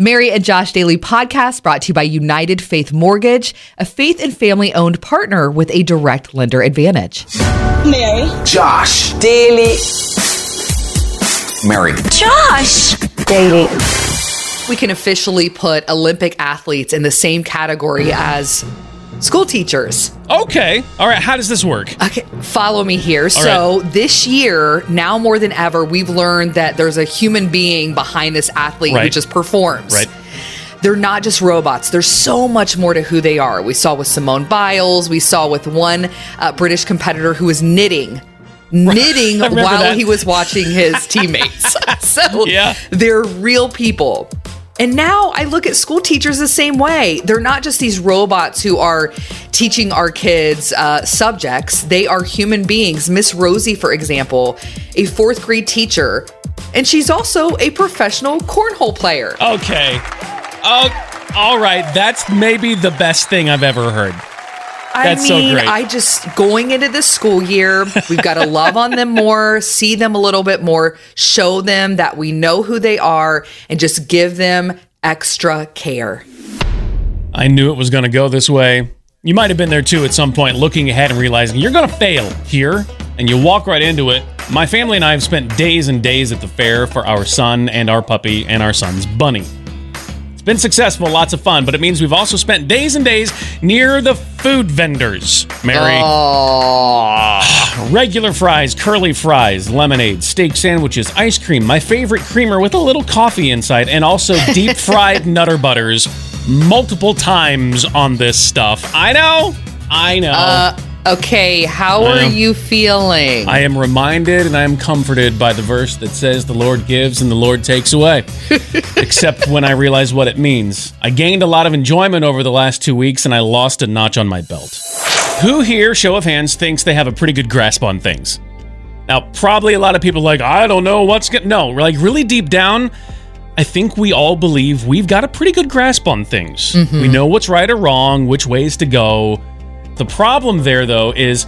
Mary and Josh Daily podcast brought to you by United Faith Mortgage, a faith and family-owned partner with a direct lender advantage. Mary. Josh. Daily. Mary. Josh. Daily. We can officially put Olympic athletes in the same category as school teachers. Okay. All right. How does this work? Okay. Follow me here. All so right. This year, now more than ever, we've learned that there's a human being behind this athlete who just performs. Right. They're not just robots. There's so much more to who they are. We saw with Simone Biles. We saw with one British competitor who was knitting while he was watching his teammates. So they're real people. And now I look at school teachers the same way. They're not just these robots who are teaching our kids subjects. They are human beings. Miss Rosie, for example, a fourth grade teacher, and she's also a professional cornhole player. Okay. All right. That's maybe the best thing I've ever heard. That's so great. I just, going into this school year, we've got to love on them more, see them a little bit more, show them that we know who they are, and just give them extra care. I knew it was going to go this way. You might have been there, too, at some point, looking ahead and realizing you're going to fail here, and you walk right into it. My family and I have spent days and days at the fair for our son and our puppy and our son's bunny. Been successful, lots of fun, but it means we've also spent days and days near the food vendors, Mary. Oh. Regular fries, curly fries, lemonade, steak sandwiches, ice cream, my favorite creamer with a little coffee inside, and also deep fried Nutter Butters multiple times on this stuff. I know. Okay, how are you feeling? I am reminded and I am comforted by the verse that says the Lord gives and the Lord takes away, except when I realize what it means. I gained a lot of enjoyment over the last 2 weeks and I lost a notch on my belt. Who here, show of hands, thinks they have a pretty good grasp on things? Now, probably a lot of people are like, I don't know what's going to... No, like really deep down, I think we all believe we've got a pretty good grasp on things. Mm-hmm. We know what's right or wrong, which ways to go. The problem there, though, is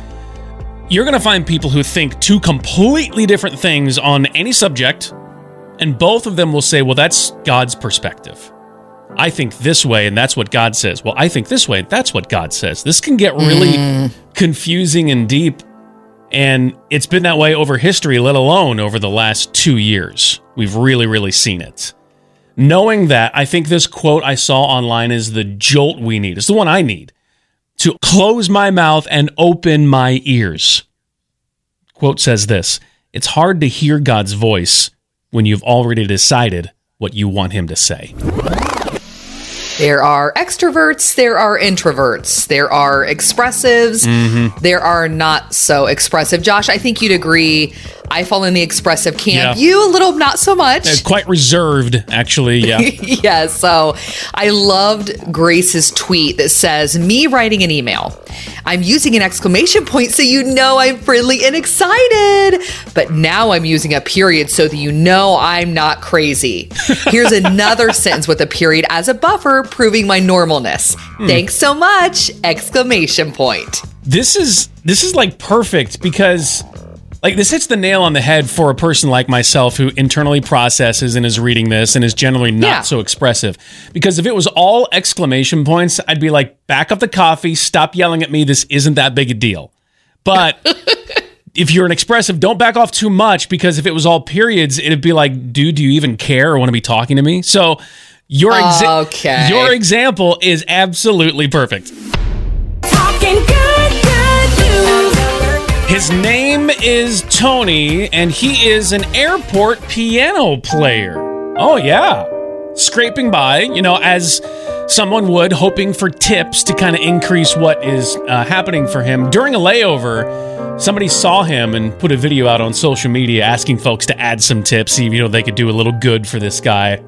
you're going to find people who think two completely different things on any subject, and both of them will say, well, that's God's perspective. I think this way, and that's what God says. Well, I think this way, that's what God says. This can get really confusing and deep, and it's been that way over history, let alone over the last 2 years. We've really, really seen it. Knowing that, I think this quote I saw online is the jolt we need. It's the one I need. To close my mouth and open my ears. Quote says this, it's hard to hear God's voice when you've already decided what you want him to say. There are extroverts, there are introverts, there are expressives, there are not so expressive. Josh, I think you'd agree. I fall in the expressive camp. Yeah. You a little, not so much. Quite reserved, actually, yeah. Yeah, so I loved Grace's tweet that says, me writing an email. I'm using an exclamation point so you know I'm friendly and excited. But now I'm using a period so that you know I'm not crazy. Here's another sentence with a period as a buffer proving my normalness. Thanks so much! Exclamation point. This is like perfect because... Like, this hits the nail on the head for a person like myself who internally processes and is reading this and is generally not so expressive. Because if it was all exclamation points, I'd be like, back up the coffee, stop yelling at me, this isn't that big a deal. But if you're an expressive, don't back off too much, because if it was all periods, it'd be like, dude, do you even care or want to be talking to me? So your example is absolutely perfect. Talking good news. His name is Tony, and he is an airport piano player. Oh, yeah. Scraping by, as someone would, hoping for tips to kind of increase what is happening for him. During a layover, somebody saw him and put a video out on social media asking folks to add some tips, see if they could do a little good for this guy.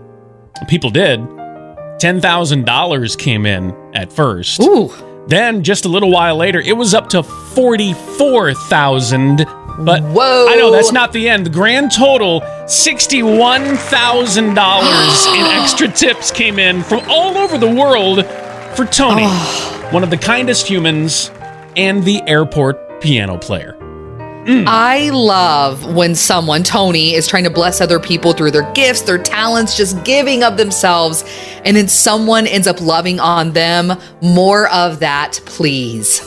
People did. $10,000 came in at first. Ooh. Then, just a little while later, it was up to $44,000. But whoa. I know that's not the end. The grand total, $61,000 in extra tips came in from all over the world for Tony, one of the kindest humans and the airport piano player. I love when someone, Tony, is trying to bless other people through their gifts, their talents, just giving of themselves, and then someone ends up loving on them. More of that, please.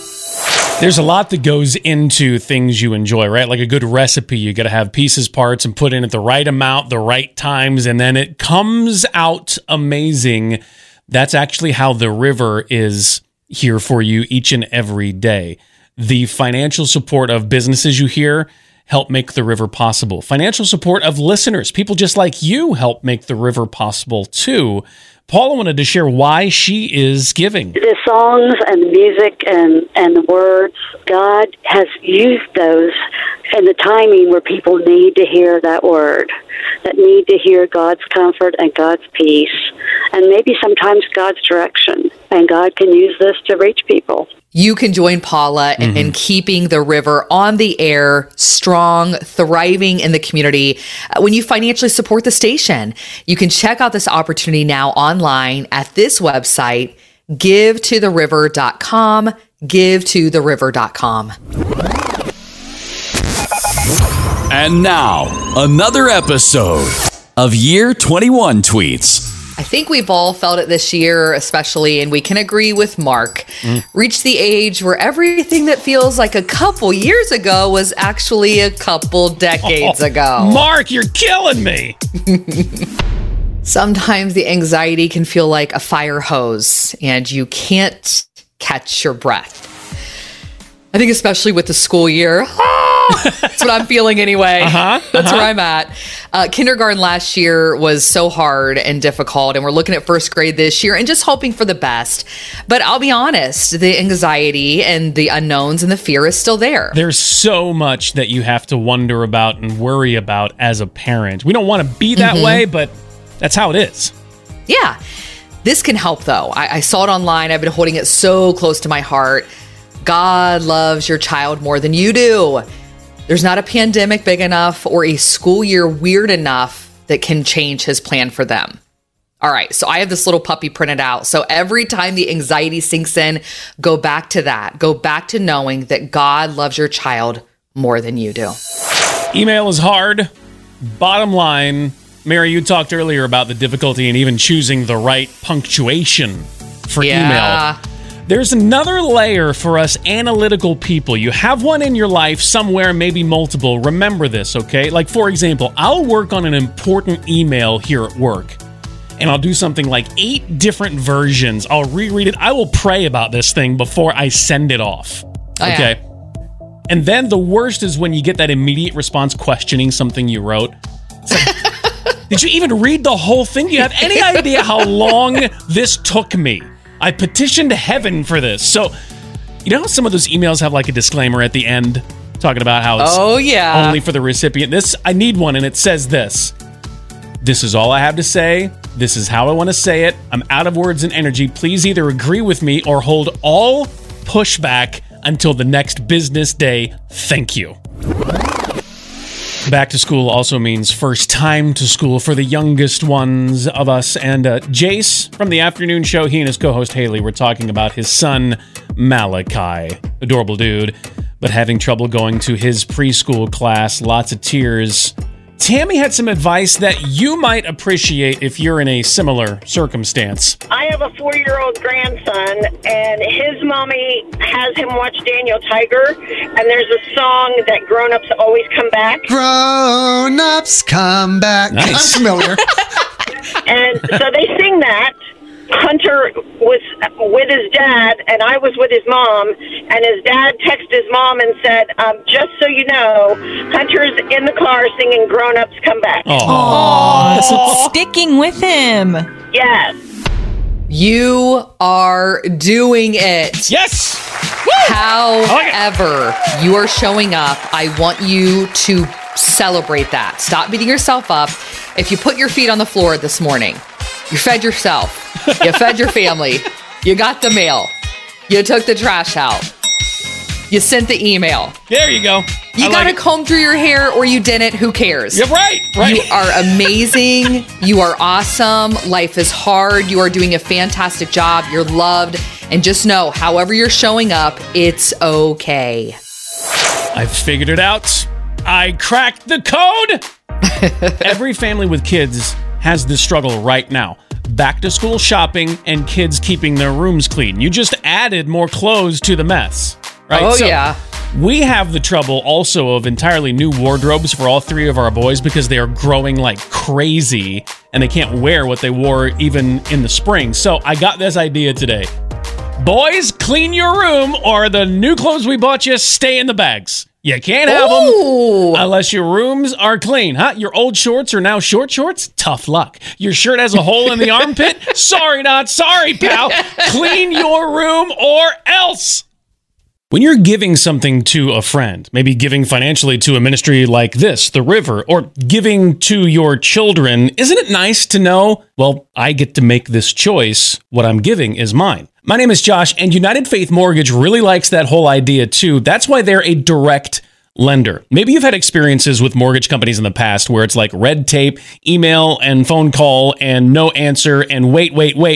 There's a lot that goes into things you enjoy, right? Like a good recipe, you got to have pieces, parts, and put in at the right amount, the right times, and then it comes out amazing. That's actually how The River is here for you each and every day. The financial support of businesses you hear help make The River possible. Financial support of listeners, people just like you, help make The River possible too. Paula wanted to share why she is giving. The songs and the music and the words, God has used those and the timing where people need to hear that word, that need to hear God's comfort and God's peace, and maybe sometimes God's direction. And God can use this to reach people. You can join Paula in keeping The River on the air, strong, thriving in the community. When you financially support the station, you can check out this opportunity now online at this website, givetotheriver.com, givetotheriver.com. And now, another episode of Year 21 Tweets. I think we've all felt it this year, especially, and we can agree with Mark. Reached the age where everything that feels like a couple years ago was actually a couple decades ago. Mark, you're killing me. Sometimes the anxiety can feel like a fire hose and you can't catch your breath. I think especially with the school year. That's what I'm feeling anyway. That's where I'm at. Kindergarten last year was so hard and difficult, and we're looking at first grade this year and just hoping for the best. But I'll be honest, the anxiety and the unknowns and the fear is still there. There's so much that you have to wonder about and worry about as a parent. We don't want to be that way, but that's how it is. Yeah. This can help, though. I saw it online. I've been holding it so close to my heart. God loves your child more than you do. There's not a pandemic big enough or a school year weird enough that can change his plan for them. All right, so I have this little puppy printed out. So every time the anxiety sinks in, go back to that. Go back to knowing that God loves your child more than you do. Email is hard. Bottom line, Mary, you talked earlier about the difficulty in even choosing the right punctuation for email. There's another layer for us analytical people. You have one in your life somewhere, maybe multiple. Remember this, okay? Like, for example, I'll work on an important email here at work, and I'll do something like 8 different versions. I'll reread it. I will pray about this thing before I send it off, okay? Yeah. And then the worst is when you get that immediate response questioning something you wrote. It's like, did you even read the whole thing? Do you have any idea how long this took me? I petitioned heaven for this. So, you know how some of those emails have like a disclaimer at the end talking about how it's only for the recipient? This, I need one, and it says this. This is all I have to say. This is how I want to say it. I'm out of words and energy. Please either agree with me or hold all pushback until the next business day. Thank you. Back to school also means first time to school for the youngest ones of us. And Jace from the afternoon show, he and his co-host Haley were talking about his son, Malachi. Adorable dude, but having trouble going to his preschool class. Lots of tears. Tammy had some advice that you might appreciate if you're in a similar circumstance. I have a 4-year-old grandson, and his mommy has him watch Daniel Tiger, and there's a song that grown-ups always come back. Grown-ups come back. Nice. I'm familiar. And so they sing that. Hunter was with his dad, and I was with his mom, and his dad texted his mom and said, just so you know, Hunter's in the car singing Grown Ups Come Back. Aww. So it's sticking with him. Yes. You are doing it. Yes. Woo! However, you are showing up. I want you to celebrate that. Stop beating yourself up. If you put your feet on the floor this morning, you fed yourself. You fed your family. You got the mail. You took the trash out. You sent the email. There you go. You got to comb through your hair or you didn't. Who cares? You're right. Right. You are amazing. You are awesome. Life is hard. You are doing a fantastic job. You're loved. And just know, however you're showing up, it's okay. I've figured it out. I cracked the code. Every family with kids has this struggle right now. Back to school shopping and kids keeping their rooms clean. You just added more clothes to the mess, right? Oh, so yeah. We have the trouble also of entirely new wardrobes for all three of our boys because they are growing like crazy and they can't wear what they wore even in the spring. So I got this idea today. Boys, clean your room or the new clothes we bought you stay in the bags. You can't have them unless your rooms are clean, huh? Your old shorts are now short shorts? Tough luck. Your shirt has a hole in the armpit? Sorry, not sorry, pal. Clean your room or else. When you're giving something to a friend, maybe giving financially to a ministry like this, The River, or giving to your children, isn't it nice to know, well, I get to make this choice. What I'm giving is mine. My name is Josh, and United Faith Mortgage really likes that whole idea too. That's why they're a direct lender. Maybe you've had experiences with mortgage companies in the past where it's like red tape, email, and phone call, and no answer, and wait,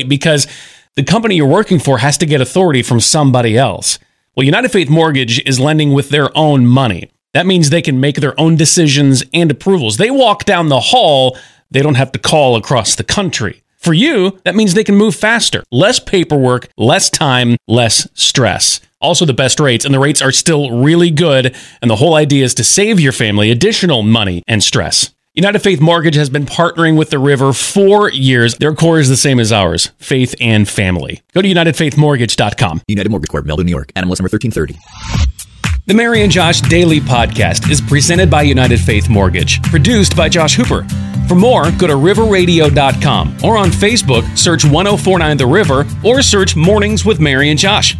because the company you're working for has to get authority from somebody else. Well, United Faith Mortgage is lending with their own money. That means they can make their own decisions and approvals. They walk down the hall. They don't have to call across the country. For you, that means they can move faster. Less paperwork, less time, less stress. Also the best rates, and the rates are still really good. And the whole idea is to save your family additional money and stress. United Faith Mortgage has been partnering with The River for years. Their core is the same as ours, faith and family. Go to UnitedFaithMortgage.com. United Mortgage Corp, Melbourne, New York. Animals number 1330. The Mary and Josh Daily Podcast is presented by United Faith Mortgage. Produced by Josh Hooper. For more, go to RiverRadio.com or on Facebook, search 1049 The River or search Mornings with Mary and Josh.